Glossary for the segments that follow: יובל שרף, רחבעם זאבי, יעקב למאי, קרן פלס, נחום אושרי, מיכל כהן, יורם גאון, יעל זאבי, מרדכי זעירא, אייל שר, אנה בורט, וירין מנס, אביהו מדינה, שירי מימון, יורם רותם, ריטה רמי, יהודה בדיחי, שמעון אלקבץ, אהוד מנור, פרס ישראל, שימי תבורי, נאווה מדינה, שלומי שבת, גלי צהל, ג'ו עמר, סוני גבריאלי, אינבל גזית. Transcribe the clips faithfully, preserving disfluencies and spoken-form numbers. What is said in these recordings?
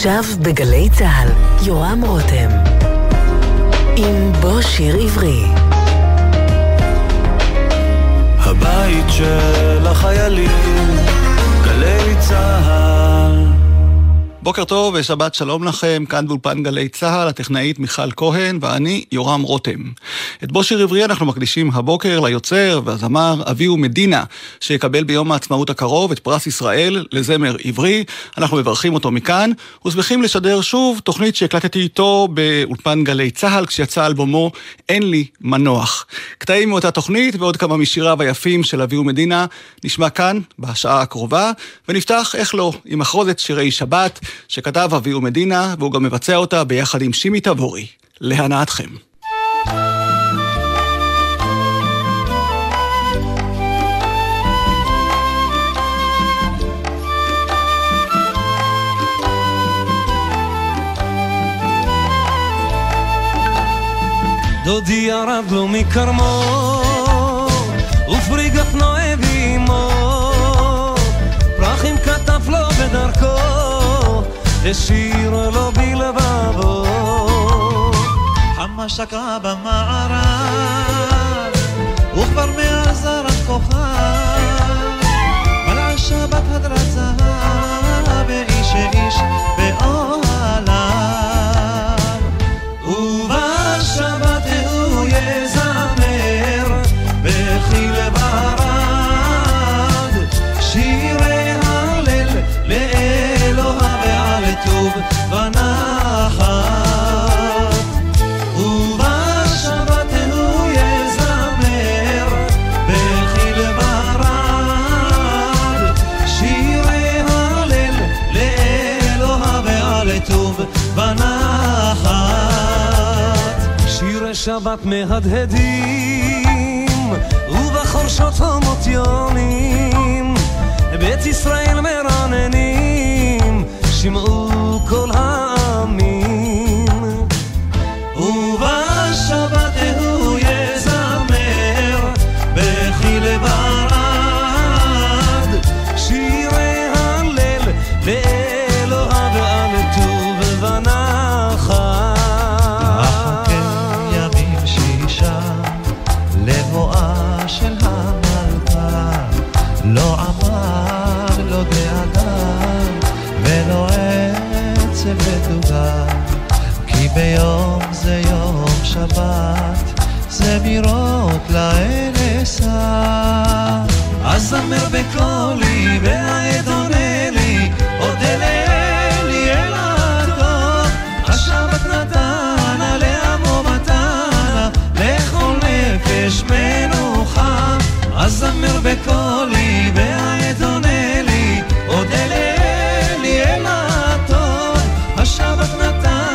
עכשיו בגלי צהל, יורם רותם עם בו שיר עברי. הבית של החיילים, גלי צהל. בוקר טוב ושבת שלום לכם, כאן באולפן גלי צהל, הטכנאית מיכל כהן ואני יורם רותם. את בו שיר עברי אנחנו מקדישים הבוקר ליוצר והזמר אביהו מדינה, שיקבל ביום העצמאות הקרוב את פרס ישראל לזמר עברי. אנחנו מברכים אותו מכאן, ושמחים לשדר שוב תוכנית שהקלטתי איתו באולפן גלי צהל, כשיצא אלבומו אין לי מנוח. קטעים מאותה תוכנית ועוד כמה משיריו היפים של אביהו מדינה נשמע כאן בשעה הקרובה, ונפתח איך לא עם מחרוזת שירי שבת שכתב אביהו מדינה, והוא גם מבצע אותה ביחד עם שימי תבורי. להנאתכם. דודי ירד לו מקרמו, ופרי גפנו הביא עמו, פרחים כתף לו בדרכו, ושיר לו בלבבו. חמה שקעה במערב, וכבר מעזרת כוכב, מלעה שבת הדרת זהב, ואיש איש באוהליו. ובשבת שבת מהדהדים, ובחורשות המוטיונים, בית ישראל מרננים, שמעו כל העמים. ובשבת הוא יזמר, בכי לברד, שירי הלל לאלוה ועל טוב ונחת. ביום זה יום שבת, זמירות לאלסה, אז אמר בקולי והעד עונה לי, עודה לי אל הדוב, השבת נתנה לעמו מתנה, לכל נפש מנוחה, אז אמר בקולי והעד עונה לי, עודה לי אל הדוב, השבת נתנה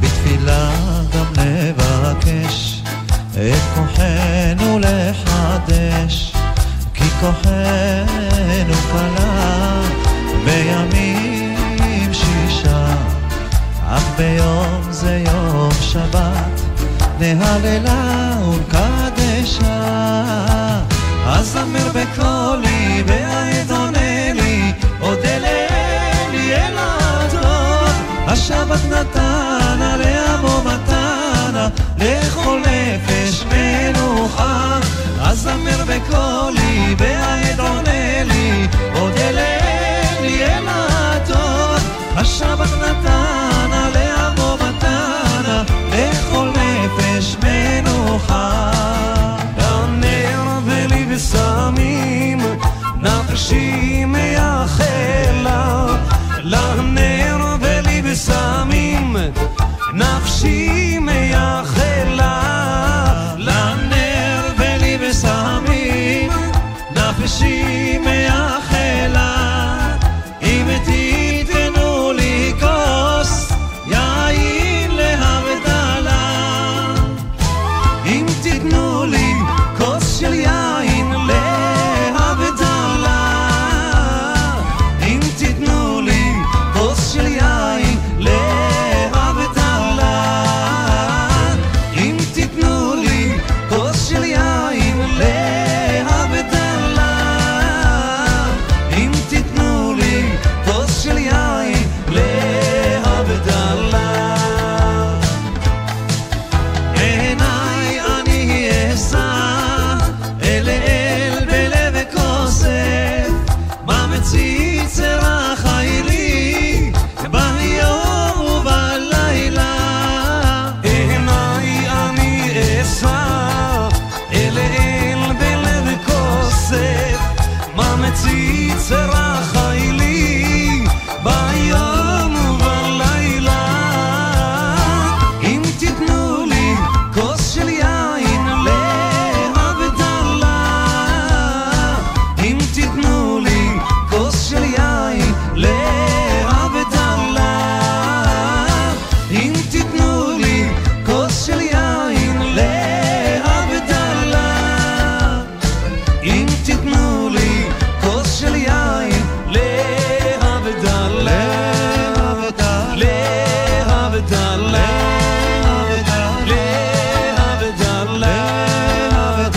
בתפילה גם לבקש את כוחנו לחדש, כי כוחנו קלה בימים שישה, אך ביום זה יום שבת נהללה ולקדשה, אז אמר בקולי והעד עונה לי, עודה לי אל הדוב, השבת נתנה לעמו מתנה, לכל נפש מנוחה, אז אמר בקולי והעד עונה לי, עודה לי אל הדוב, השבת נתנה לעמו מתנה, לכל נפש מנוחה. לנר ולבשמים נפשי מייחלה, לנר וסמים נפשי מייחלה, לנר ולי וסמים נפשי מייחלה, אם תיתנו לי כוס יין להבדלה, אם תיתנו לי כוס של יין להבדלה, אם תיתנו לי כוס של יין תיתנו לי כוס של יין להבדלה. תתנו לי כוס של יין להבדל, להבדל, להבדל, להבדל, להבדל, להבדל.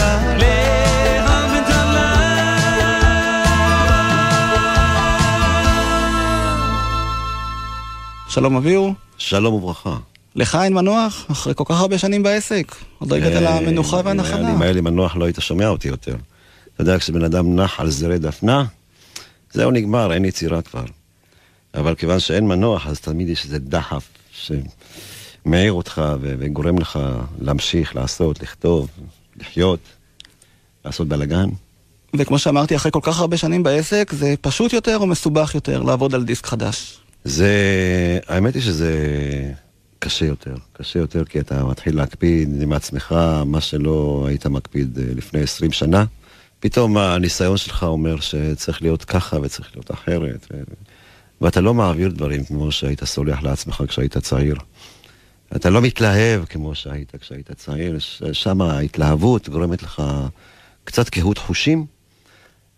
שלום אביהו. שלום וברכה. לך אין מנוח? אחרי כל כך הרבה שנים בעסק עוד לא הגעת למנוחה והנחלה. אם היה לי מנוח לא היית שומע אותי יותר. אתה יודע, כשבן אדם נח על זרי דפנה, זהו, נגמר, אין יצירה כבר. אבל כיוון שאין מנוח, אז תמיד יש איזה דחף שמאיר אותך וגורם לך להמשיך, לעשות, לכתוב, לחיות, לעשות בלגן. וכמו שאמרתי, אחרי כל כך הרבה שנים בעסק, זה פשוט יותר או מסובך יותר לעבוד על דיסק חדש? זה... האמת היא שזה... קשה יותר, קשה יותר, כי אתה מתחיל להקפיד עם עצמך, מה שלא היית מקפיד לפני עשרים שנה. פתאום הניסיון שלך אומר שצריך להיות ככה וצריך להיות אחרת, ו... ואתה לא מעביר דברים כמו שהיית סולח לעצמך כשהיית צעיר. אתה לא מתלהב כמו שהיית כשהיית צעיר, ש... שם ההתלהבות גורמת לך קצת קהות חושים,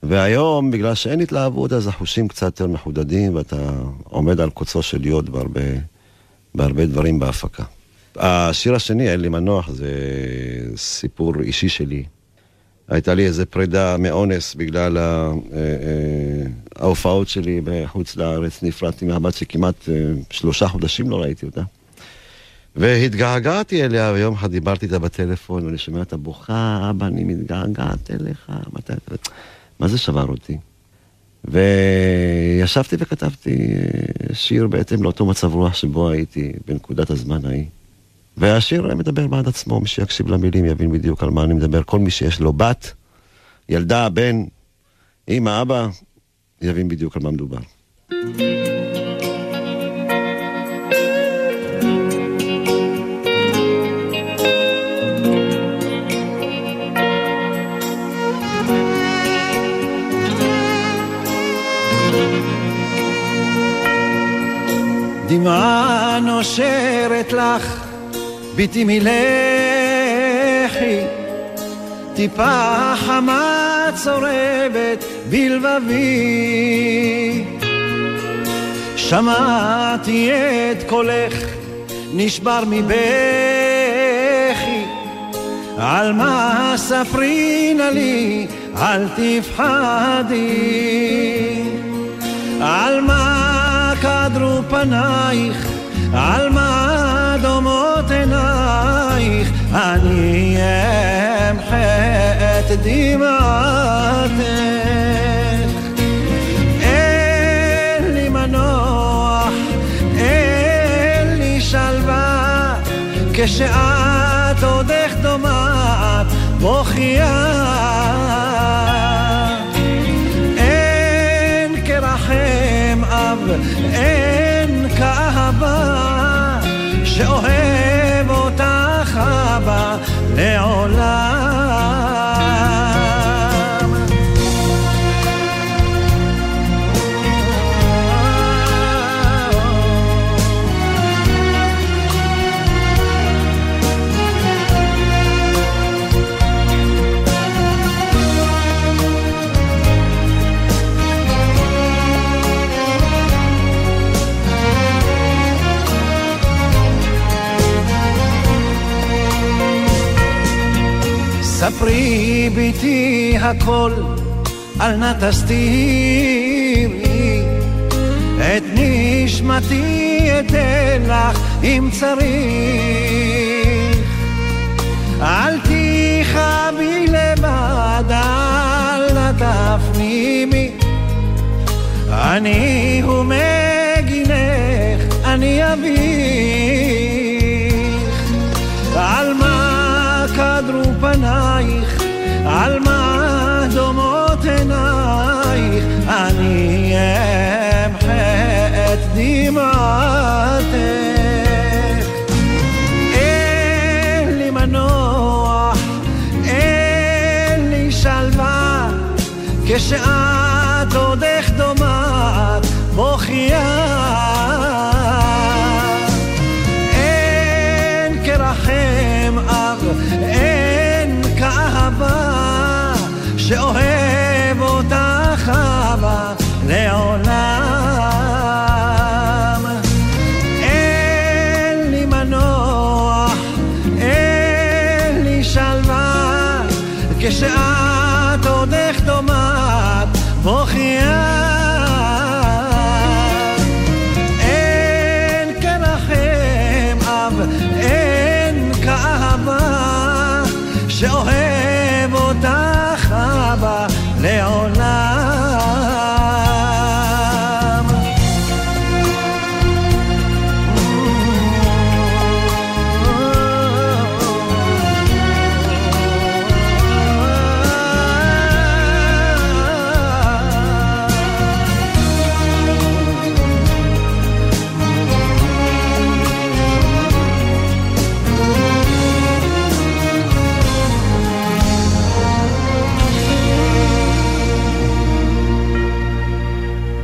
והיום בגלל שאין התלהבות אז החושים קצת יותר מחודדים, ואתה עומד על קוצו של יוד בהרבה... בהרבה דברים בהפקה. השיר השני, אין לי מנוח, זה סיפור אישי שלי. הייתה לי איזה פרידה מאונס בגלל ההופעות שלי בחוץ לארץ. נפרדתי מהבת שכמעט שלושה חודשים לא ראיתי אותה. והתגעגעתי אליה, ויום אחד דיברתי איתה בטלפון, ואני שומע את הבוכה, אבא, אני מתגעגעת אליך. מה זה שבר אותי? וישבתי וכתבתי שיר בהתאם לאותו מצב רוח שבו הייתי בנקודת הזמן ההיא. והשיר מדבר בעד עצמו, מי שיקשיב למילים יבין בדיוק על מה אני מדבר. כל מי שיש לו בת, ילדה, בן, אמא, אבא, יבין בדיוק על מה מדובר. דמעה נושרת לך, ביתי מלכי, טיפה חמה צורבת בלבבי. שמעתי את קולך, נשבר מבכי, על מה ספרינה לי, אל תפחדי. על מה קדרו פנייך, על מה דומות עינייך, אני אמחה את דמעתך. אין לי מנוח, אין לי שלווה, כשאת עודך דומעת בוכייה. אין כרחם אב, אין כאהבה, שאוהב אותך אבא לעולם. ספרי ביתי הכל, אל נא תסתירי את נשמתי, אתן לך אם צריך. אל תחבי לבד, אל נא תפנימי, אני הוא מגינך, אני אביך. על מה קדרו פנייך, על מה דומות עינייך, אני אמחה את דמעתך. אין לי מנוח, אין לי שלווה, כשאת עודך דומעת בוכייה. אין כרחם אב, אין כאהבה, שאוהב אותך אהבה לעולם. אין לי מנוח, אין לי שלווה, כשאת עודך דומעת בוכייה. אין כאן לכם אב, אין כאהבה שאוהב אותך אהבה לעולם.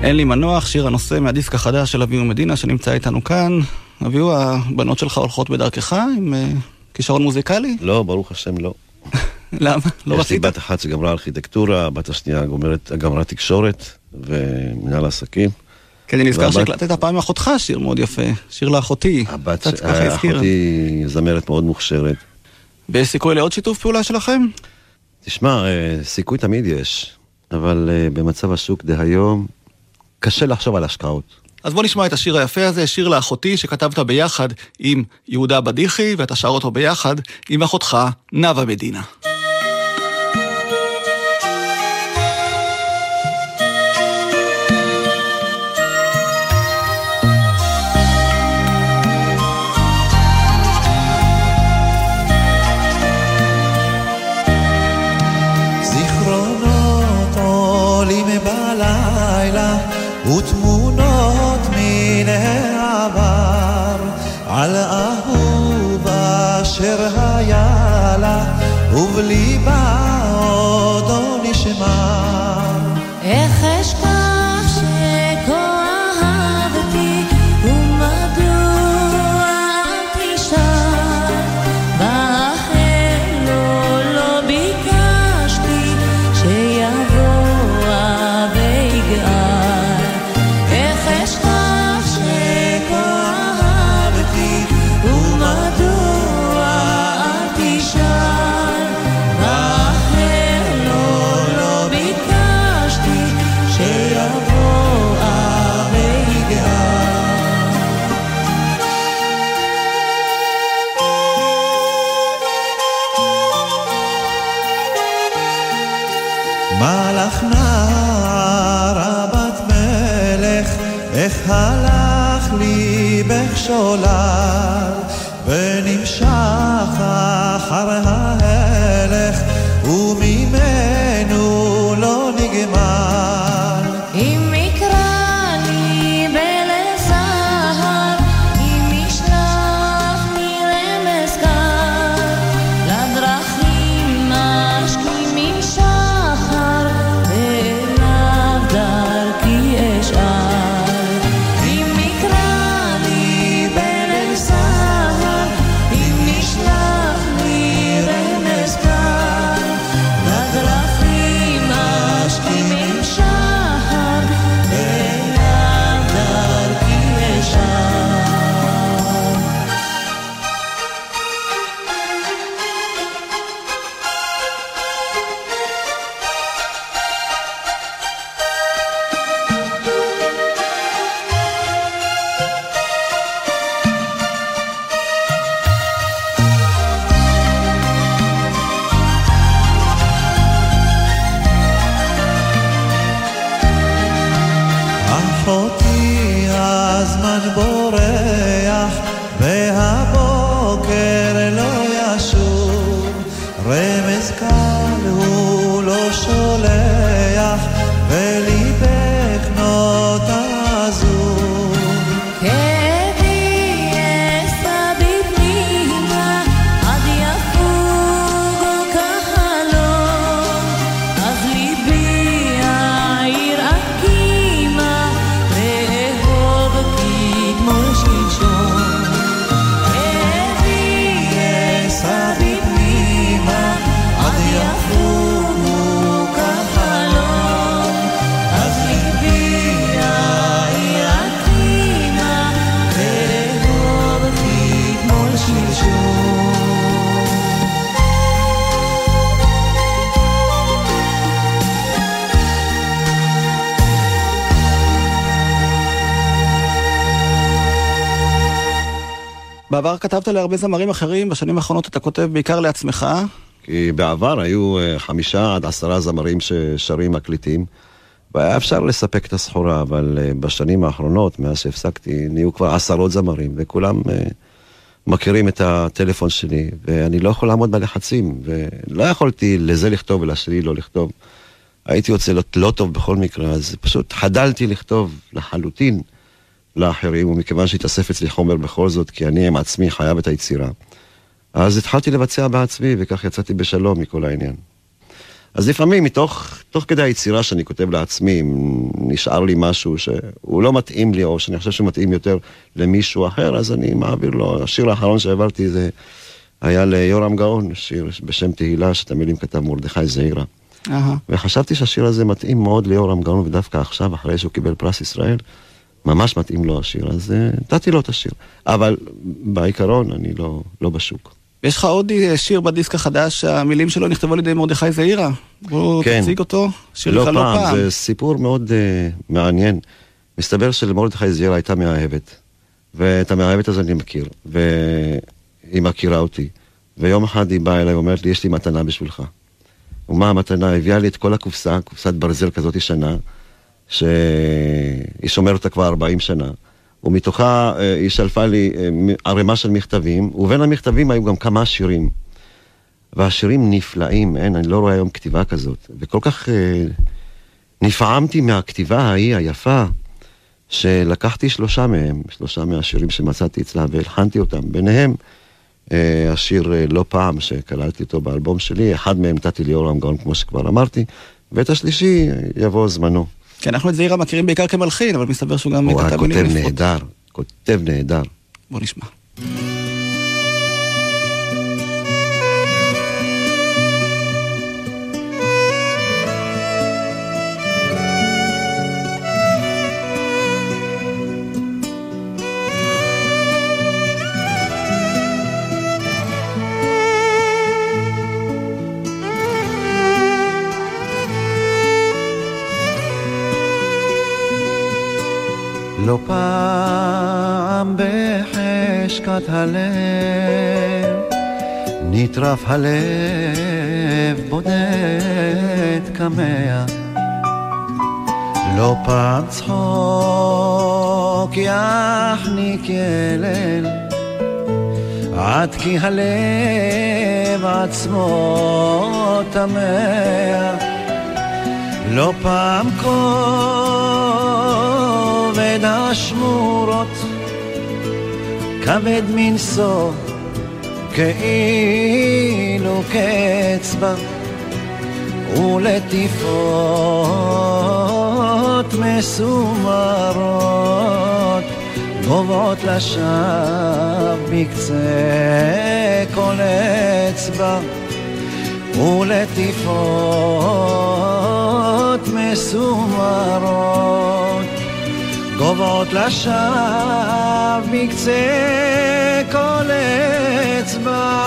אין לי מנוח, שיר הנושא מהדיסק החדש של אביהו מדינה שנמצא איתנו כאן. אביהו, הבנות שלך הולכות בדרכך עם כישרון מוזיקלי? לא, ברוך השם לא. למה? לא רצית? יש לי בת אחת שגמרה ארכיטקטורה, הבת השנייה גמרה תקשורת ומנהל עסקים. כן, אני נזכר שהקלטת הפעם מאחותך שיר מאוד יפה, שיר לאחותי. הבת, האחותי זמרת מאוד מוכשרת. ויש סיכוי לעוד שיתוף פעולה שלכם? תשמע, סיכוי תמיד יש, אבל במצב השוק דהיום קשה לחשוב על השקעות. אז בוא נשמע את השיר היפה הזה, שיר לאחותי שכתבת ביחד עם יהודה בדיחי, ואתה שר אותו ביחד עם אחותך נאווה מדינה. זיכרונות עולים בלילה ותמונות מן העבר על אהוב אשר היה לה ובליבה עודו נשמע. איך אשכח שכה אהבתי ומדוע תשאר באחר לא לא ביקשתי שיבוא ויגאל. הלך לי בכשולל ונמשך אחר ההלך וממנו לא נגמר. אם יקרא לי בלזהר, אם ישלח לי רמז קר, לדרכים משקים עם שחר ואליו דרכי אשאר. I'll be me, I'll be a fool, I'll be a fool. בעבר כתבת להרבה זמרים אחרים, בשנים האחרונות אתה כותב בעיקר לעצמך. כי בעבר היו חמישה עד עשרה זמרים ששרים מקליטים, והיה אפשר לספק את הסחורה, אבל בשנים האחרונות, מאז שהפסקתי, נהיו כבר עשרות זמרים, וכולם מכירים את הטלפון שלי, ואני לא יכול לעמוד בלחצים, ולא יכולתי לזה לכתוב ולשני לא לכתוב. הייתי יוצא לא טוב בכל מקרה, אז פשוט חדלתי לכתוב לחלוטין לאחרים, ומכיוון שהתאסף אצלי חומר בכל זאת, כי אני עם עצמי חייב את היצירה. אז התחלתי לבצע בעצמי, וכך יצאתי בשלום מכל העניין. אז לפעמים, מתוך, תוך כדי היצירה שאני כותב לעצמי, נשאר לי משהו שהוא לא מתאים לי, או שאני חושב שהוא מתאים יותר למישהו אחר, אז אני מעביר לו. השיר האחרון שהעברתי זה היה ליורם גאון, שיר בשם תהילה, שאת המילים כתב מרדכי זעירא. Uh-huh. וחשבתי שהשיר הזה מתאים מאוד ליורם גאון, ודווקא עכשיו, אחרי שהוא קיבל פרס ישראל, ממש מתאים לו השיר, אז נתתי לו את השיר. אבל בעיקרון אני לא, לא בשוק. יש לך עוד שיר בדיסק החדש, המילים שלו נכתבו על ידי מרדכי זעירא. בואו כן. תציג אותו. שיר לא, פעם, לא פעם, זה סיפור מאוד uh, מעניין. מסתבר שלמרדכי זעירא הייתה מאהבת, ואת המאהבת הזה אני מכיר, והיא מכירה אותי. ויום אחד היא באה אליי ואומרת לי, יש לי מתנה בשבילך. ומה המתנה? הביאה לי את כל הקופסה, קופסת ברזל כזאת ישנה, שהיא שומרת אותה כבר ארבעים שנה, ומתוכה היא שלפה לי ערימה של מכתבים, ובין המכתבים היו גם כמה שירים, והשירים נפלאים, אין, אני לא רואה היום כתיבה כזאת, וכל כך אה, נפעמתי מהכתיבה ההיא היפה, שלקחתי שלושה מהם, שלושה מהשירים שמצאתי אצלה, והלחנתי אותם, ביניהם אה, השיר אה, לא פעם שקללתי אותו באלבום שלי, אחד מהם נתתי ליורם גאון כמו שכבר אמרתי, ואת השלישי יבוא זמנו. כן, אנחנו את זעירא מכירים בעיקר כמלחין, אבל מסתבר שהוא גם כתב מילים יפות. כותב נהדר, כותב נהדר. בוא נשמע. לא פעם בחשקת הלב נטרף הלב בודד כמה, לא פעם צחוק יחניק ילל עד כי הלב עצמו תמה, לא פעם כל כבד השמורות, כבד מנסו, כאילו קצבה, ולטיפות מסומרות, גובעות לשווא בקצה כל אצבע, ולטיפות מסומרות גובעות לשווא בקצה כל אצבע.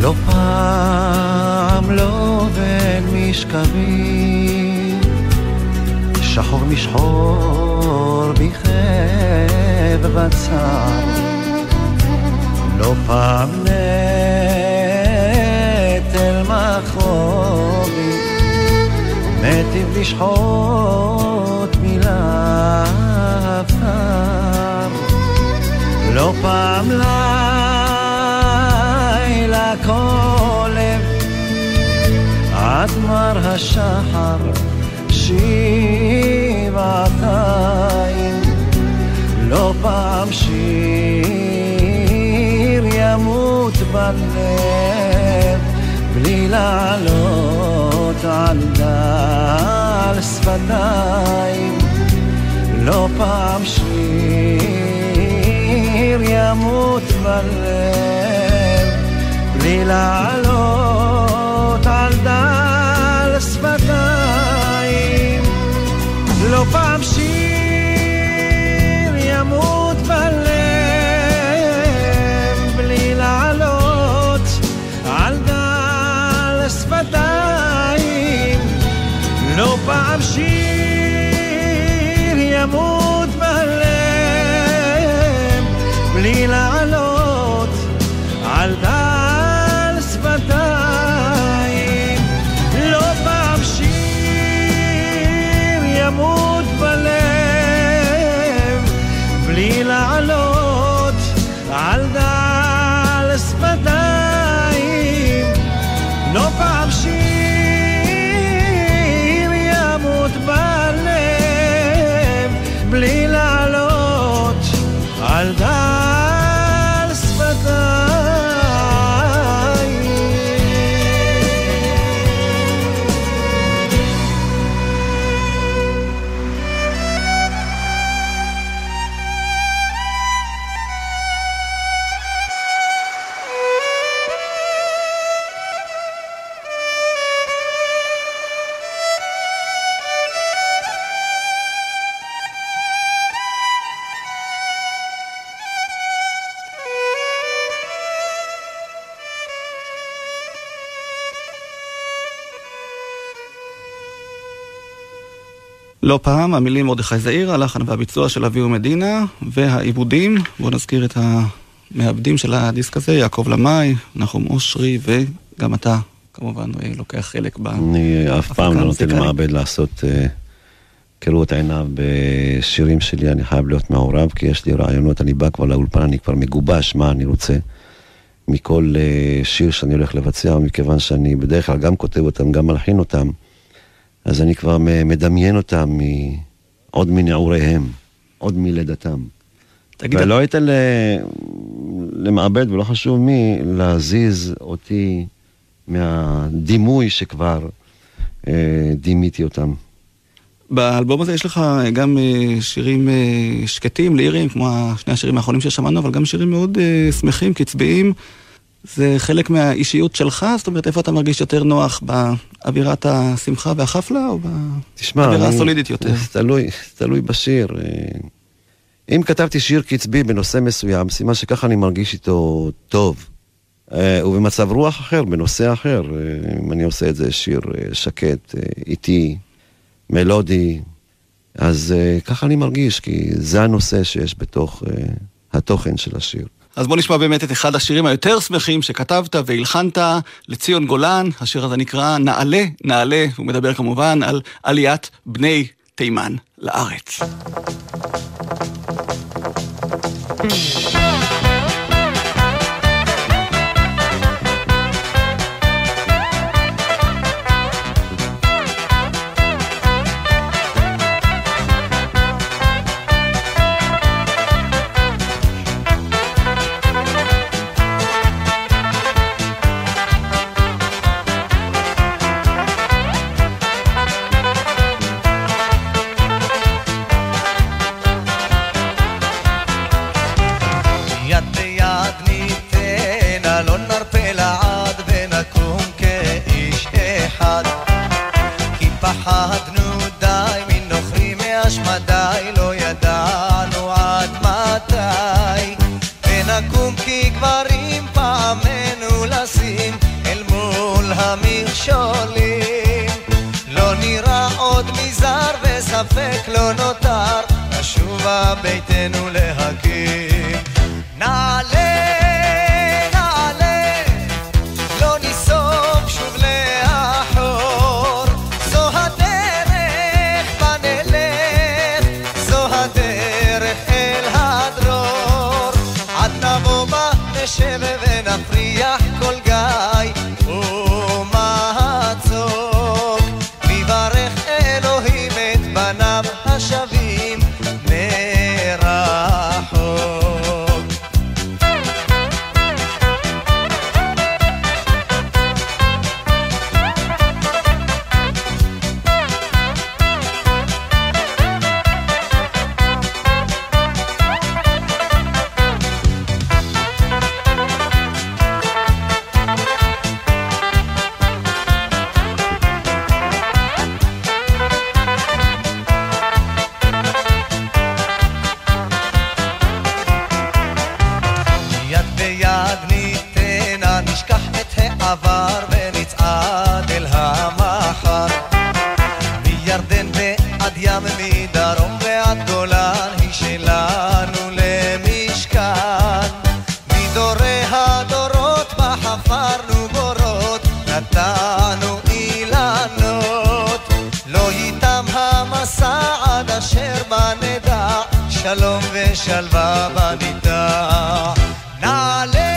לא פעם לא בין משכבים שחור משחור ביחד בצער, לא פעם נטל מחובי מטיב לשחוט מילה פעם, לא פעם לילה כולב עד מר השחר שבעתיים, לא פעם שיר ימות בלב בלי לעלות על דל שפתיים, לא פעם שיר ימות בלב בלי לעלות על דל שפתיים, לא פעם שיר ימות בלב בלי לעלות השיר ימות בלב בלי לעלות על דל שפתיים. לא פעם שיר ימות בלב בלי לעלות על דל שפתיים. לא פעם שיר בלי לעלות על דל שפתיים. לא פעם, המילים מרדכי זעירא, הלחן והביצוע של אביהו מדינה, והעיבודים, בואו נזכיר את המעבדים של הדיסק הזה, יעקב למאי, נחום אושרי, וגם אתה, כמובן, לוקח חלק ב... אני אף פעם לא נותן למעבד לעשות קריאות עיניו בשירים שלי, אני חייב להיות מעורב, כי יש לי רעיונות, אני בא כבר לאולפן, אני כבר מגובש, מה אני רוצה מכל שיר שאני הולך לבצע, מכיוון שאני בדרך כלל גם כותב אותם, גם מלחין אותם, אז אני כבר מדמיין אותם עוד מנעוריהם, עוד מלידתם. ולא הייתה למעבד, ולא חשוב מי, להזיז אותי מהדימוי שכבר דימיתי אותם. באלבום הזה יש לך גם שירים שקטים, לירים, כמו שני השירים האחרונים ששמענו, אבל גם שירים מאוד שמחים, קצביים. זה חלק מהאישיות שלך? זאת אומרת, איפה אתה מרגיש יותר נוח? באווירת השמחה והחפלה או באווירה הסולידית יותר? תלוי, תלוי בשיר. אם כתבתי שיר קצבי בנושא מסוים, סימן שככה אני מרגיש איתו טוב. ובמצב רוח אחר, בנושא אחר. אם אני עושה את זה שיר שקט, איטי, מלודי, אז ככה אני מרגיש, כי זה הנושא שיש בתוך התוכן של השיר. אז בוא נשמע באמת את אחד השירים היותר שמחים שכתבת והלחנת לציון גולן. השיר הזה נקרא נעלה, נעלה, הוא מדבר כמובן על עליית בני תימן לארץ. לא נותר נשובה ביתנו להקים. נעלה, נעלה, לא ניסוג שוב לאחור, זו הדרך בנלך, זו הדרך אל הדרור. עד נבוא בה נשב ונפריח כל גיא ומצור, מברך אלוהים את בניו השבים מרחוק. עבר ונצעד אל המחר, בירדן ו... עד ים מדרום ועד גולן, היא שלנו למשכן. מדורי הדורות בה חפרנו בורות, נתנו אילנות, לא איתם המסע עד אשר בה נדע, שלום ושלווה בה ניתן. נעלה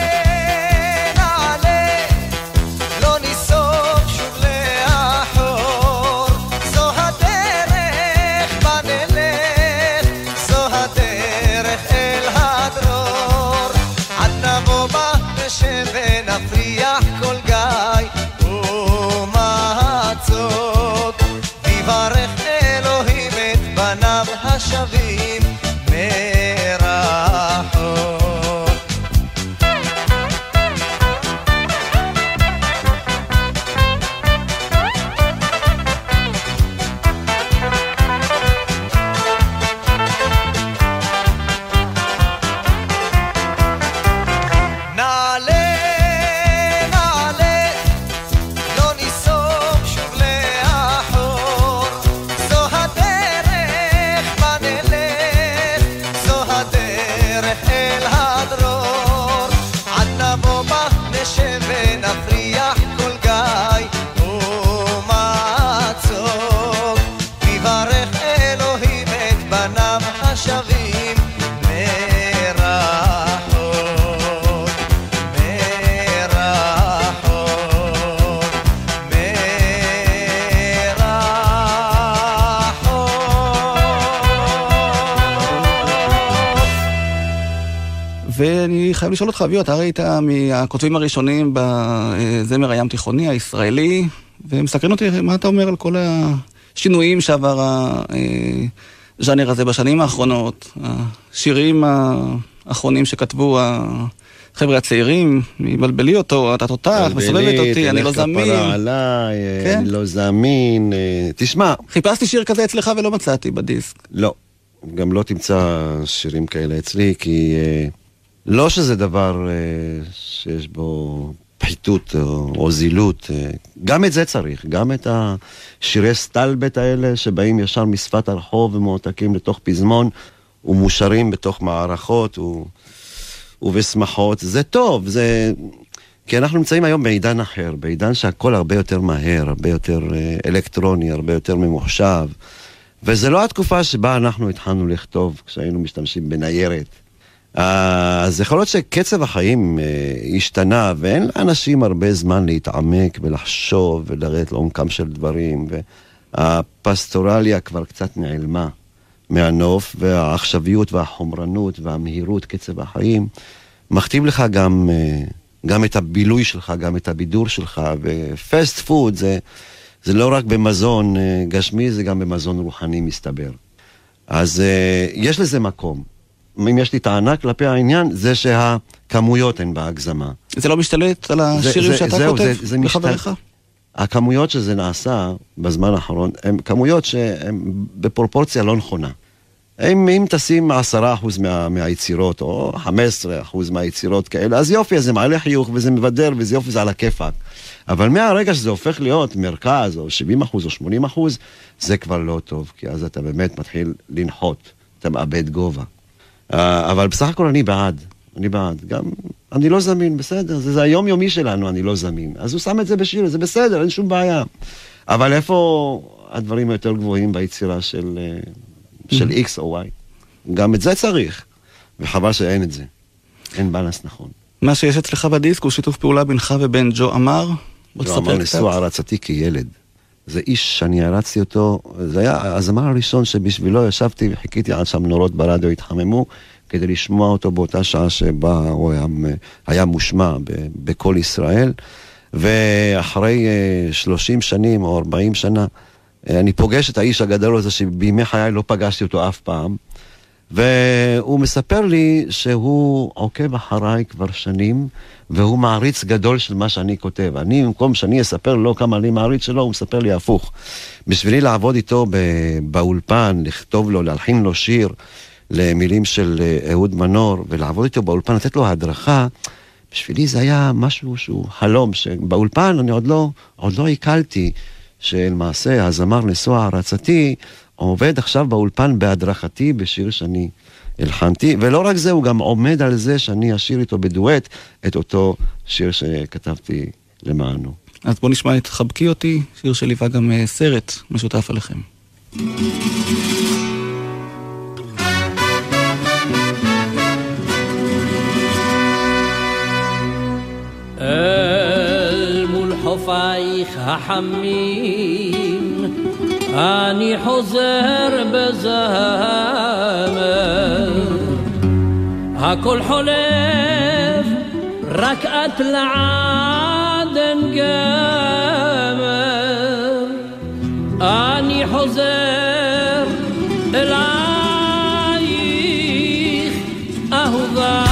חייב לשאול אותך, אביהו, אתה ראית מהכותבים הראשונים בזמר הים תיכוני הישראלי, ומסקרן אותי מה אתה אומר על כל השינויים שעבר הז'אנר הזה בשנים האחרונות, השירים האחרונים שכתבו החבר'ה הצעירים, מבלבלי אותו, אתה תותח, מסובבת אותי, אני לא זמין. עליי, כן? אני לא זמין, תשמע. חיפשתי שיר כזה אצלך ולא מצאתי בדיסק. לא, גם לא תמצא שירים כאלה אצלי, כי... לא שזה דבר אה, שיש בו פחיתות או, או זילות, אה, גם את זה צריך, גם את השירי סטלבט האלה שבאים ישר משפת הרחוב ומועתקים לתוך פזמון ומושרים בתוך מערכות ו, ובשמחות, זה טוב, זה... כי אנחנו נמצאים היום בעידן אחר, בעידן שהכל הרבה יותר מהר, הרבה יותר אה, אלקטרוני, הרבה יותר ממוחשב, וזה לא התקופה שבה אנחנו התחלנו לכתוב כשהיינו משתמשים בניירת. אז יכול להיות שקצב החיים אה, השתנה, ואין לאנשים הרבה זמן להתעמק ולחשוב ולרדת לעומקם של דברים, והפסטורליה כבר קצת נעלמה מהנוף, והעכשוויות והחומרנות והמהירות, קצב החיים מכתיב לך גם, אה, גם את הבילוי שלך, גם את הבידור שלך. ופסט פוד זה, זה לא רק במזון אה, גשמי, זה גם במזון רוחני מסתבר. אז אה, יש לזה מקום. אם יש לי טענה כלפי העניין, זה שהכמויות הן בהגזמה. זה לא משתלט על השירים שאתה כותב לחבריך? הכמויות שזה נעשה בזמן האחרון, הן כמויות שהן בפרופורציה לא נכונה. אם תשים עשרה אחוז מהיצירות, או חמישה עשר אחוז מהיצירות כאלה, אז יופי, זה מעלה חיוך, וזה מבדר, וזה יופי, זה על הכיפאק. אבל מהרגע שזה הופך להיות מרכז, או שבעים אחוז, או שמונים אחוז, זה כבר לא טוב, כי אז אתה באמת מתחיל לנחות, אתה מאבד גובה. אבל בסך הכל אני בעד, אני בעד, גם אני לא זמין, בסדר, זה, זה היום יומי שלנו, אני לא זמין, אז הוא שם את זה בשיר, זה בסדר, אין שום בעיה. אבל איפה הדברים היותר גבוהים ביצירה של, של X או Y? גם את זה צריך, וחבל שאין את זה, אין בלנס נכון. מה שיש אצלך בדיסק הוא שיתוף פעולה בינך ובין ג'ו עמר? ג'ו עמר נשוא הרצתי כילד, זה איש שאני הרצתי אותו, זה היה הזמן הראשון שבשבילו ישבתי וחיכיתי עד שהמנורות ברדיו התחממו, כדי לשמוע אותו באותה שעה שבה הוא היה, היה מושמע בכל ישראל, ואחרי שלושים שנים או ארבעים שנה, אני פוגש את האיש הגדול הזה שבימי חיי לא פגשתי אותו אף פעם, והוא מספר לי שהוא עוקב אחריי כבר שנים, והוא מעריץ גדול של מה שאני כותב. אני, במקום שאני אספר לו כמה אני מעריץ שלו, הוא מספר לי הפוך. בשבילי לעבוד איתו באולפן, לכתוב לו, להלחין לו שיר למילים של אהוד מנור, ולעבוד איתו באולפן, לתת לו הדרכה, בשבילי זה היה משהו שהוא חלום, שבאולפן אני עוד לא, עוד לא הקלתי, שלמעשה הזמר נשוא הערצתי, עובד עכשיו באולפן בהדרכתי בשיר שאני הלחנתי, ולא רק זה, הוא גם עומד על זה שאני אשיר איתו בדואט את אותו שיר שכתבתי למענו. אז בוא נשמע את חבקי אותי, שיר שליווה גם סרט משותף עליכם. אל מול חופייך החמים אני חוזר בזמר, הכל חולף רק את לעדן גמר, אני חוזר אלייך אהובה.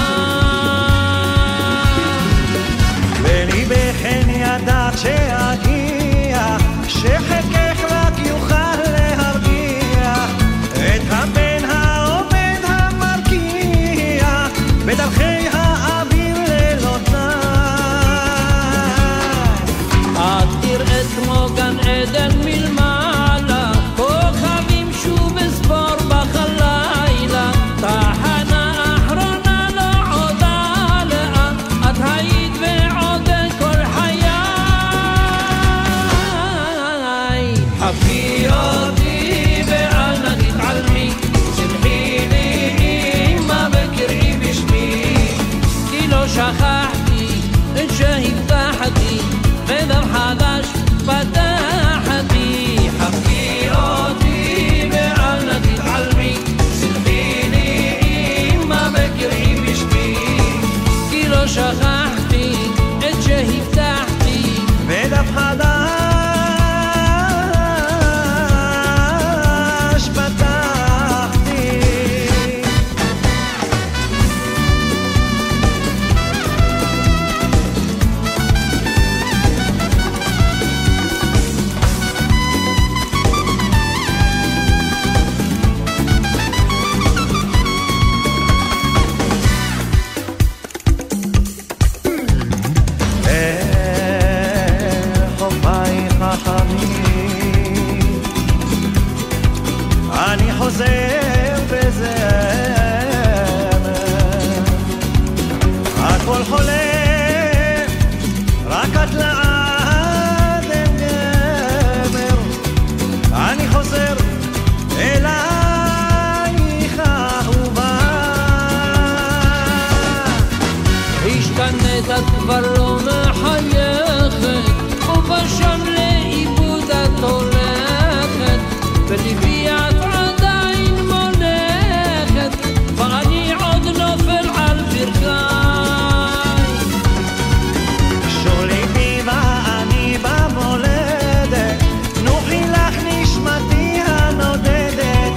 בליבך אין ידעת שאגיע, שחכך רק יוכל להרגיע את הבן העומד המרקיע בדרכי האוויר לילותיי. את תראה כמו גן עדן מלמעלה, כוכבים שוב אספור בך הלילה, תחנה אחרונה לא עודה לאן, את היית ועודה כל חיי. חפי אותי ואנה תתעלמי, סמחי לי אימא וקראי בשמי, כי לא שכחתי את שהבטחתי ודר חדש פתחתי. חפי אותי ואנה תתעלמי, סלחי לי אימא וקראי בשמי, כי לא שכחתי את שהבטחתי ודר חדש פתחתי. אני חוזר בזמר, הכל חולף רק את לעד אין גמר, אני חוזר אלייך אהובה. השתנית את כבר לא מחייכת, ובשם לאיבוד את הולכת, ולבי את עדיין מולכת, ואני עוד נופל על ברכיי. שוליתי ואני במולדת, נוחי לך נשמתי הנודדת,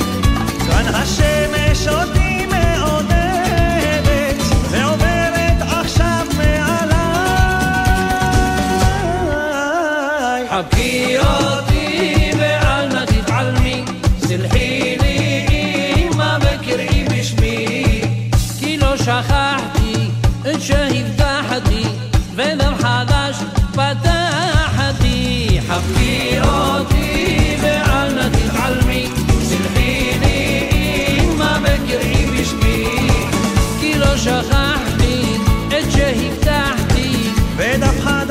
כאן השמש אותי מעודדת, ועוברת עכשיו מעליי. חבקי אותי ואנה תתעלמי, סלחי לי אימא וקראי בשמי, כי לא שכחתי את שהבטחתי ודר חדש פתחתי. חבקי אותי ואנה תתעלמי, סלחי לי אימא וקראי בשמי, כי לא שכחתי את שהבטחתי ודר חדש פתחתי.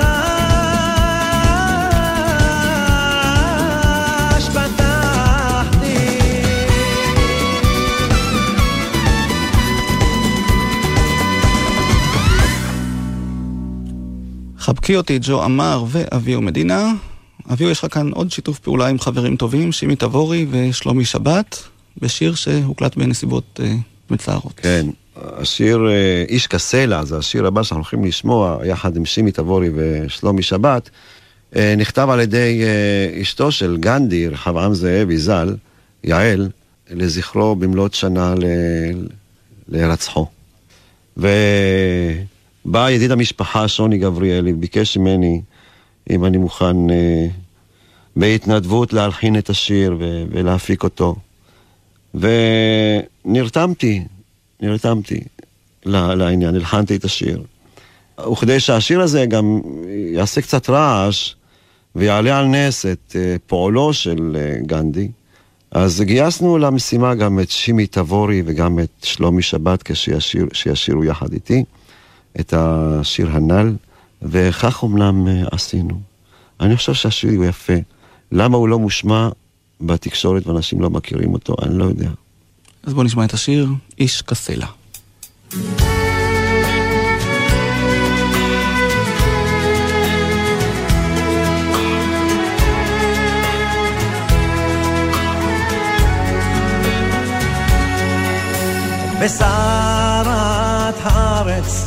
חבקי אותי, ג'ו עמר ואביהו מדינה. אביהו, יש לך כאן עוד שיתוף פעולה עם חברים טובים, שימי תבורי ושלומי שבת, בשיר שהוקלט בנסיבות אה, מצערות. כן, השיר אה, איש כסלע, זה השיר הבא שאנחנו הולכים לשמוע, יחד עם שימי תבורי ושלומי שבת, אה, נכתב על ידי אה, אשתו של גנדי, רחבעם זאבי ז"ל, יעל, לזכרו במלאת שנה ל... להירצחו. ו... בא ידיד המשפחה סוני גבריאלי, ביקש ממני אם אני מוכן אה, בהתנדבות להלחין את השיר ו- ולהפיק אותו, ונרתמתי נרתמתי ל- לעניין, הלחנתי את השיר, וכדי שהשיר הזה גם יעשה קצת רעש ויעלה על נס את אה, פועלו של אה, גנדי, אז גייסנו למשימה גם את שימי תבורי וגם את שלומי שבת, כשישיר, שישירו יחד איתי את השיר הנ"ל, וכך אומנם עשינו. אני חושב שהשיר הוא יפה. למה הוא לא מושמע בתקשורת ואנשים לא מכירים אותו, אני לא יודע. אז בואו נשמע את השיר איש כסלע. בסערת הארץ,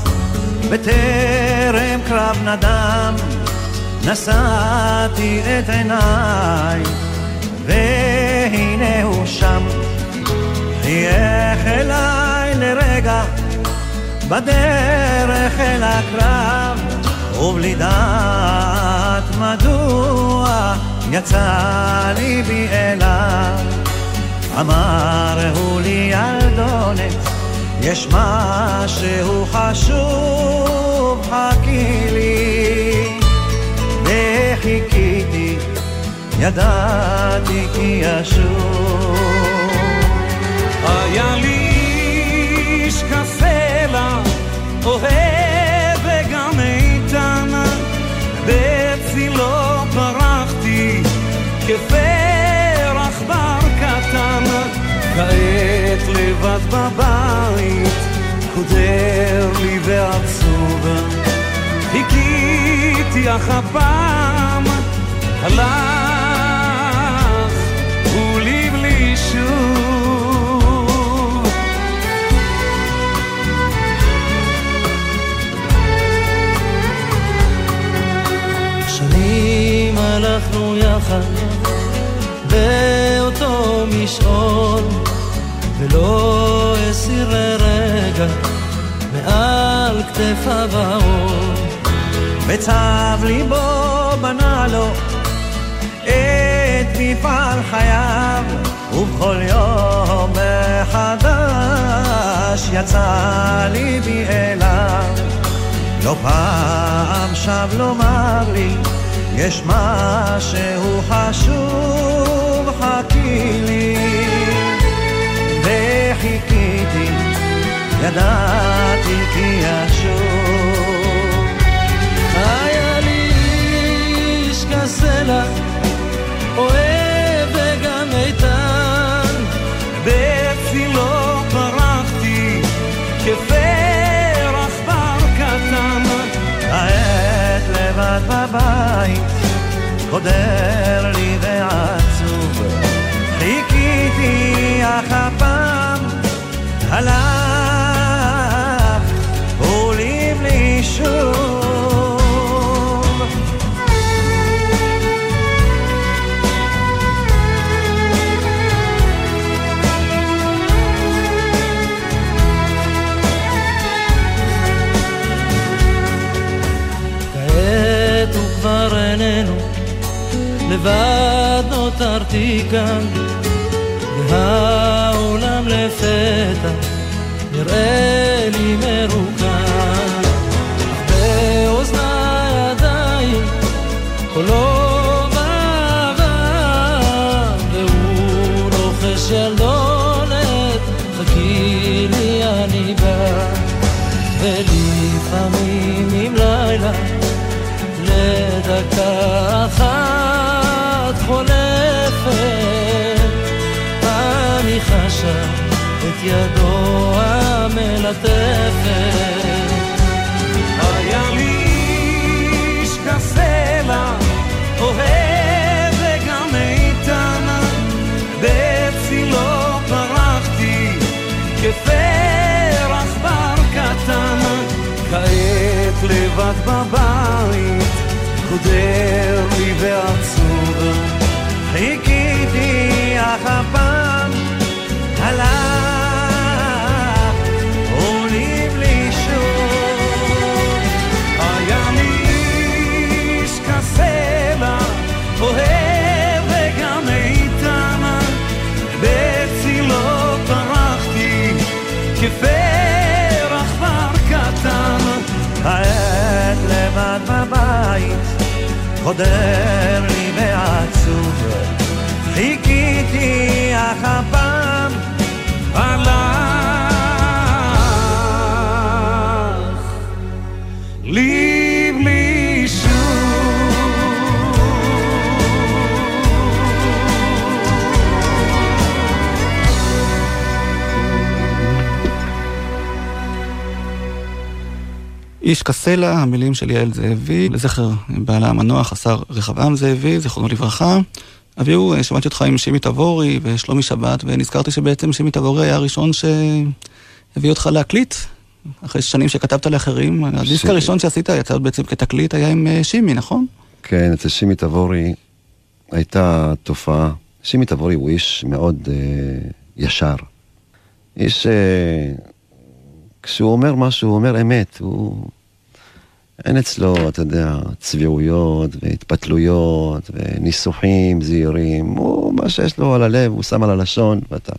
בטרם קרב נדם, נשאתי את עיניי, והנה הוא שם. חייך אליי לרגע, בדרך אל הקרב, ובלדעת מדוע יצא ליבי אליו. אמר הוא לי ילדונת, יש משהו חשוב, חכי לי. וחיכיתי, ידעתי כי ישוב. היה לי איש כסלע, אוהב וגם איתן, בצילו פרחתי כפרח בר קטן. כעת לבד בבית, קודר לי ועצוב, הגיתי אך הפעם הלך ולי בלי שוב. הלכנו יחד באותו משעול, ולא הסיר רגע מעל כתפיו האור. וצב ליבו בנה לו את מפעל חייו, ובכל יום מחדש יצא ליבי אליו. לא פעם שב לומר לי, יש משהו חשוב, חכי לי. וחיכיתי, ידעתי כי אשוב. היה לי איש כסלע, אוהב וגם איתן, בצילו פרחתי כפרח בר קטן. העת לבד בבית, קודר לי ועצוב, חיכיתי אך הפעם הלך ולי בלי שוב. כעת הוא כבר איננו, לבד נותרתי כאן, והעולם לפתע נראה לי מרוקן. באוזני עדיין קולו בעבר, והוא רוחש ילדונת, חכי לי אני בא. ולפעמים עם לילה לדקה אחת חולפת, אני חשה את ידו המלטפת. היה לי איש כסלע, אוהב וגם איתן, בצילו פרחתי כפרח בר קטן. כעת לבד בבית, קודר לי ועצוב, חיכיתי אך הפעם הלך עולים לי שוב. היה לי איש כסלע, אוהב וגם איתן, בצילו פרחתי כפרח בר קטן. העת לבד בבית, חודר לי ועצוב, חיכיתי הבטיח הפעם הלך לי בלי שוב. איש קסלה, המילים של יעל זאבי, לזכר בעלה המנוח, השר רחבעם זאבי, זכרונו לברכה. אביהו, שמעתי אותך עם שימי תבורי ושלומי שבת, ונזכרתי שבעצם שימי תבורי היה הראשון שהביא אותך להקליט, אחרי שנים שכתבת לאחרים. הדיסק ש... הראשון שעשית, יצא בעצם כתקליט, היה עם שימי, נכון? כן, אצל שימי תבורי הייתה תופעה. שימי תבורי הוא איש מאוד אה, ישר. איש... אה, כשהוא אומר משהו, הוא אומר אמת, הוא... אין אצלו, אתה יודע, צביעויות והתפתלויות וניסוחים זהירים, הוא מה שיש לו על הלב, הוא שם על הלשון, ואתה...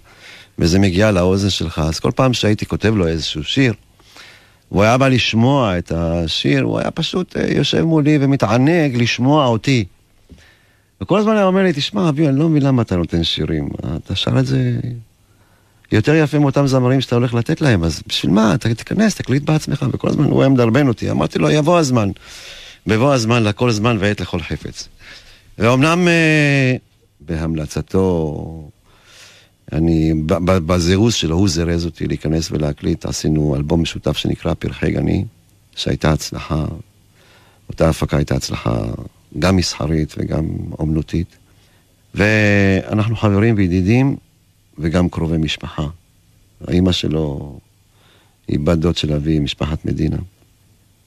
וזה מגיע לאוזן שלך, אז כל פעם שהייתי כותב לו איזשהו שיר, הוא היה בא לשמוע את השיר, הוא היה פשוט יושב מולי ומתענג לשמוע אותי. וכל הזמן היה אומר לי, תשמע, אבי, אני לא מבין למה אתה נותן שירים, אתה שר את זה... יותר יפה מאותם זמרים שאתה הולך לתת להם, אז בשביל מה? אתה תיכנס, תקליט בעצמך, וכל הזמן הוא היה מדרבן אותי. אמרתי לו, יבוא הזמן. בבוא הזמן, לכל זמן ועת לכל חפץ. ואומנם, אה, בהמלצתו, אני, בזירוז שלו, הוא זירז אותי להיכנס ולהקליט. עשינו אלבום משותף שנקרא פרחי גני, שהייתה הצלחה, אותה הפקה הייתה הצלחה גם מסחרית וגם אומנותית. ואנחנו חברים וידידים, וגם קרובי משפחה. האמא שלו היא בת דוד של אבי, משפחת מדינה.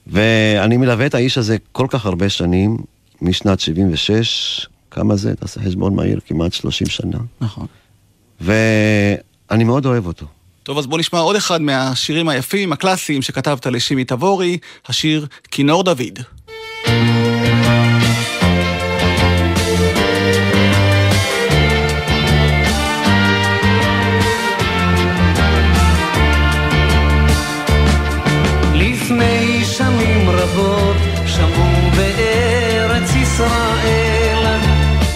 ואני מלווה את האיש הזה כל כך הרבה שנים, משנת שבעים ושש, כמה זה? תעשה חשבון מהיר, כמעט שלושים שנה. נכון. ואני מאוד אוהב אותו. טוב, אז בוא נשמע עוד אחד מהשירים היפים, הקלאסיים, שכתבת לשימי תבורי, השיר כינור דוד.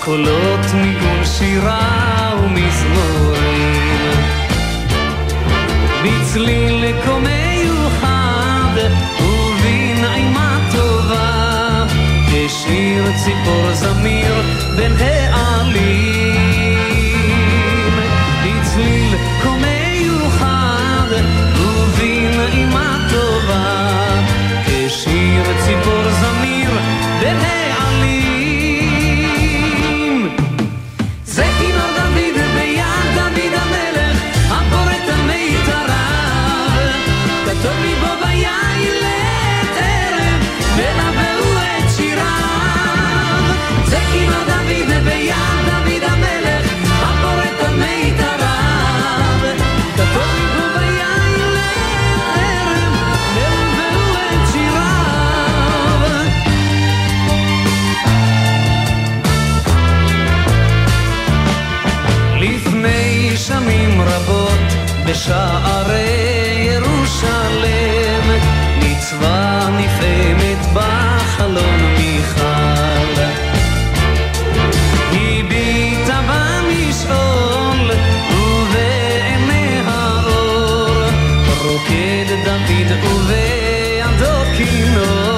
קולות ניגון שירה ומזמורים בצליל קומי וחד ובנעימה טובה השיר ציפור זמיר בין העלים בצליל קומי וחד ובנעימה טובה השיר ציפור זמיר בין העלים בשערי ירושלם מצווה נפעמת בחלון מיכל היא ביטה במשעול ובעיני האור רוקד דוד ובעדו כינור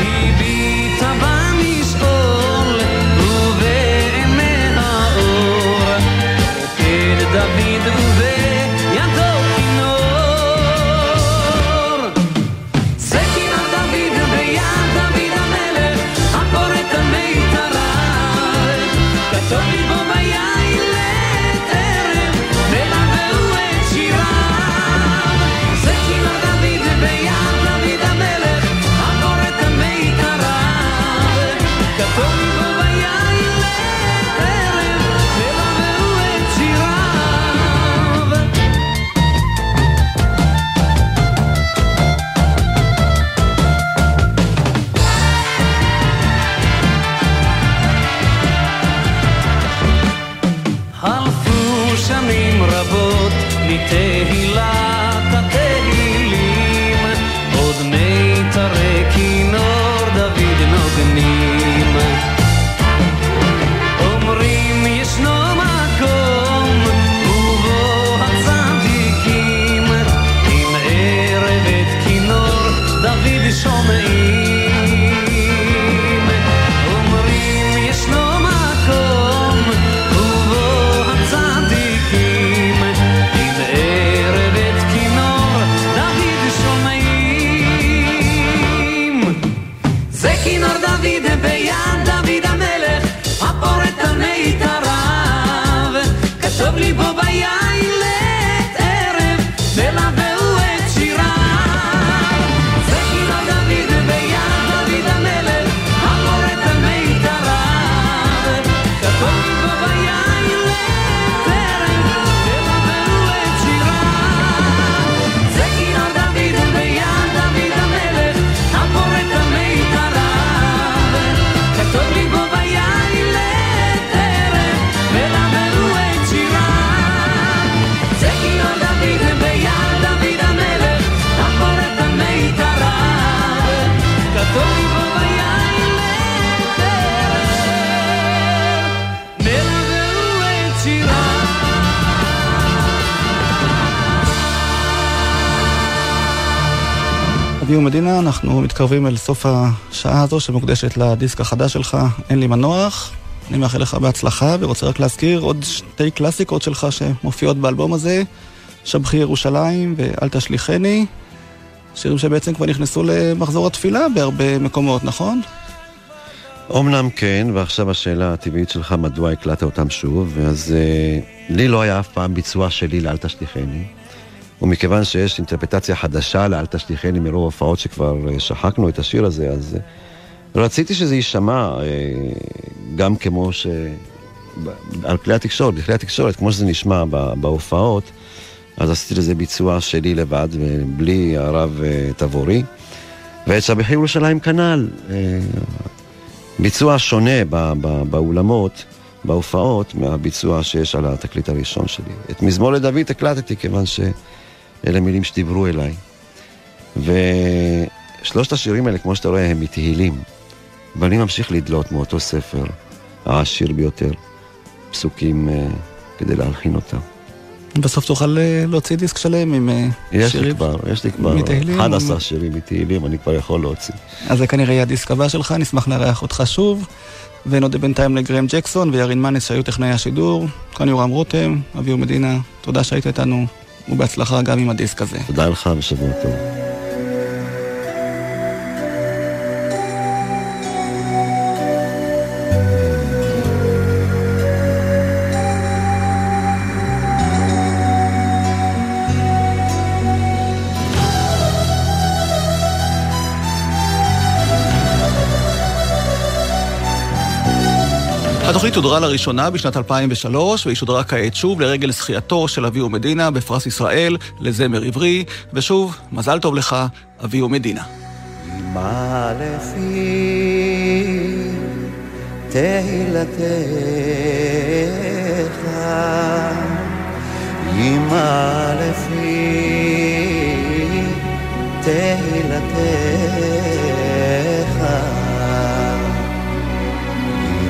היא ביטה במשעול ובעיני האור רוקד דוד אומרים אביהו מדינה, אנחנו מתקרבים אל סוף השעה הזו שמוקדשת לדיסק החדש שלך, אין לי מנוח. אני מאחל לך בהצלחה, ורוצה רק להזכיר עוד שתי קלאסיקות שלך שמופיעות באלבום הזה, שבחי ירושלים ואל תשליחני, שירים שבעצם כבר נכנסו למחזור התפילה בהרבה מקומות, נכון? אומנם כן, ועכשיו השאלה הטבעית שלך, מדוע הקלטת אותם שוב, אז לי לא היה אף פעם ביצוע שלי לאל תשליחני, ומכיוון שיש אינטרפטציה חדשה לאל תשליחני מרוב הופעות שכבר שחקנו את השיר הזה, אז רציתי שזה יישמע גם כמו ש... על כלי התקשורת, בכלי התקשורת, כמו שזה נשמע בהופעות, אז עשיתי לזה ביצוע שלי לבד, בלי הרב תבורי, ואת שבחי ירושלים כנ"ל, ביצוע שונה באולמות, בהופעות, מהביצוע שיש על התקליט הראשון שלי. את מזמור לדוד הקלטתי, כיוון שאלה מילים שדיברו אליי. ושלושת השירים האלה, כמו שאתה רואה, הם מתהילים. ואני ממשיך לדלות מאותו ספר, העשיר ביותר, פסוקים כדי להלחין אותם. בסוף תוכל להוציא דיסק שלם עם יש שירים. לי כבר, יש לי כבר אחד עשר שירים מתהילים, אני כבר יכול להוציא. אז זה כנראה הדיסק הבא שלך, נשמח לארח אותך שוב, ונודה בינתיים לגרם ג'קסון וירין מנס שהיו טכנאי השידור, כאן יורם רותם, אביהו מדינה, תודה שהיית איתנו, ובהצלחה גם עם הדיסק הזה. תודה לך ושבוע טוב. התוכנית הודרה לראשונה בשנת אלפיים ושלוש, והיא שודרה כעת שוב לרגל זכייתו של אביהו מדינה בפרס ישראל לזמר עברי, ושוב, מזל טוב לך, אביהו מדינה. מה לפי תהילתך, מה לפי תהילתך,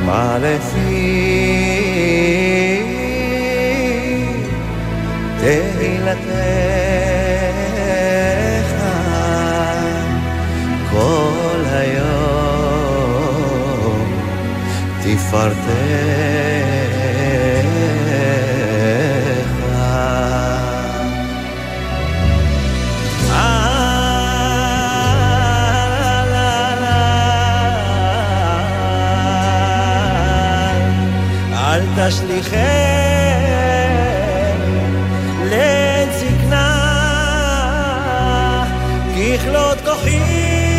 מה לפי תהילתך, כל היום תפארתך. אל תשליחני לעת זקנה, ככלות כוחי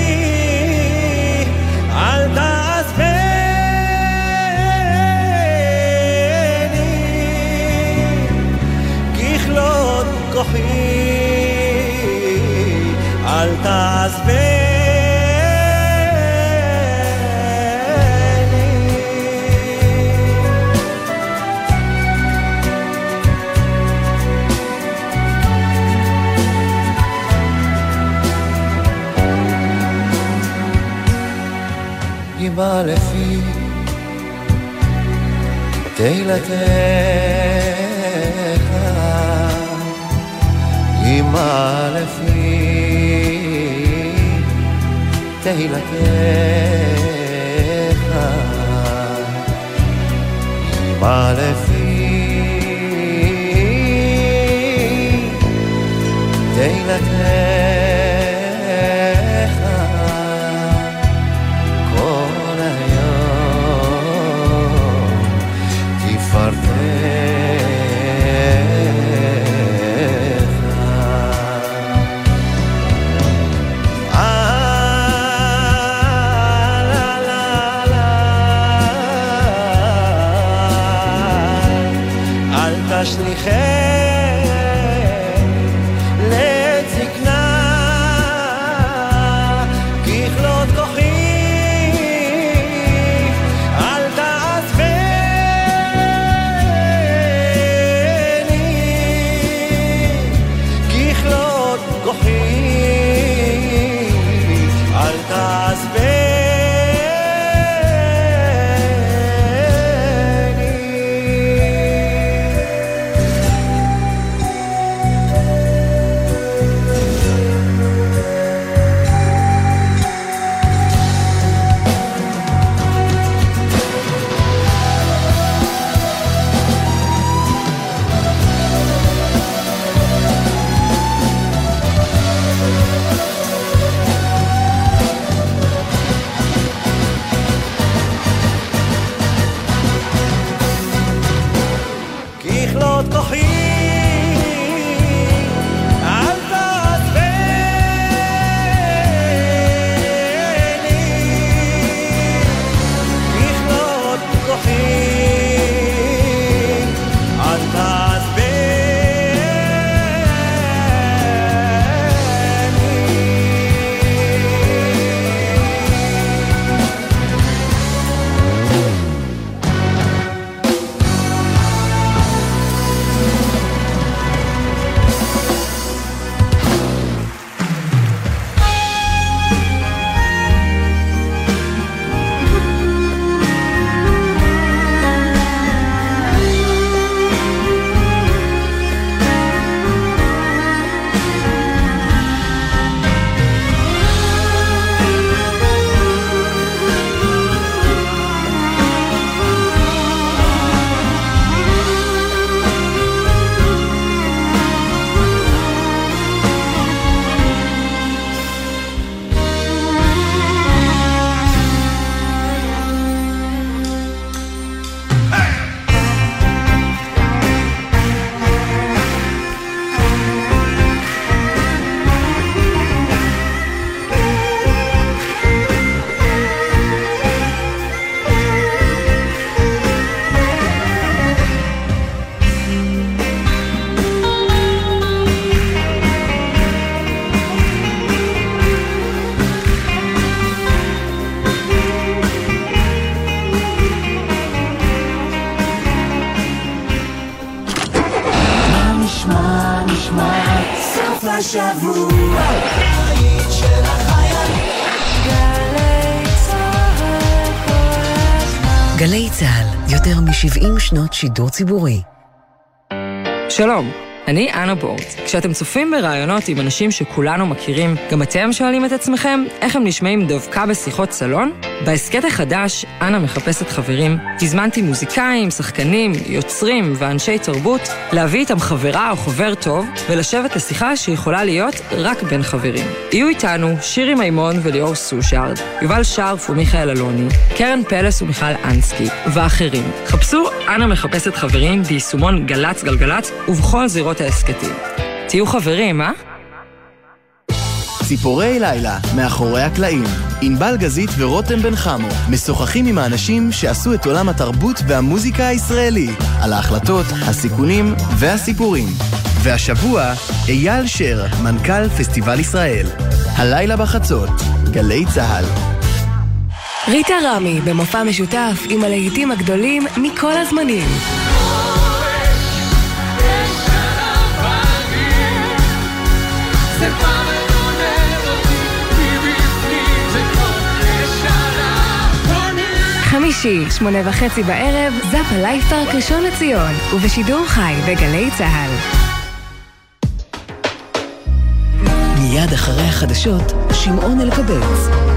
אל תעזבני, ככלות כוחי אל תעזבני. מה לפי תהילתך, מה לפי תהילתך, מה לפי תהילתך, ככלות כוחי אל תעזבני ככלות כוחי אל שנות שידור ציבורי. שלום, אני אנה בורט. כשאתם צופים ברעיונות עם אנשים שכולנו מכירים, גם אתם שואלים את עצמכם איך הם נשמעים דווקא בשיחות סלון? בהסקט החדש, אנה מחפשת חברים. הזמנתי מוזיקאים, שחקנים, יוצרים ואנשי תרבות להביא איתם חברה או חבר טוב ולשבת לשיחה שיכולה להיות רק בין חברים. יהיו איתנו שירי מימון וליאור סושארד, יובל שרף ומיכאל אלוני, קרן פלס ומיכל אנסקי ואחרים. חפשו אנה מחפשת חברים ביישומון גלץ גלגלץ ובכל זירות ההסקטים. תהיו חברים, אה? ציפורי לילה, מאחורי הקלעים. אינבל גזית ורותם בן חמו משוחחים עם האנשים שעשו את עולם התרבות והמוזיקה הישראלי על ההחלטות, הסיכונים והסיפורים. והשבוע, אייל שר, מנכ"ל פסטיבל ישראל. הלילה בחצות, גלי צהל. ריטה רמי, במופע משותף עם הלהיטים הגדולים מכל הזמנים. חמישי, שמונה וחצי בערב, זאפה לייפטארק ראשון לציון, ובשידור חי בגלי צהל. מיד אחרי החדשות, שמעון אלקבץ.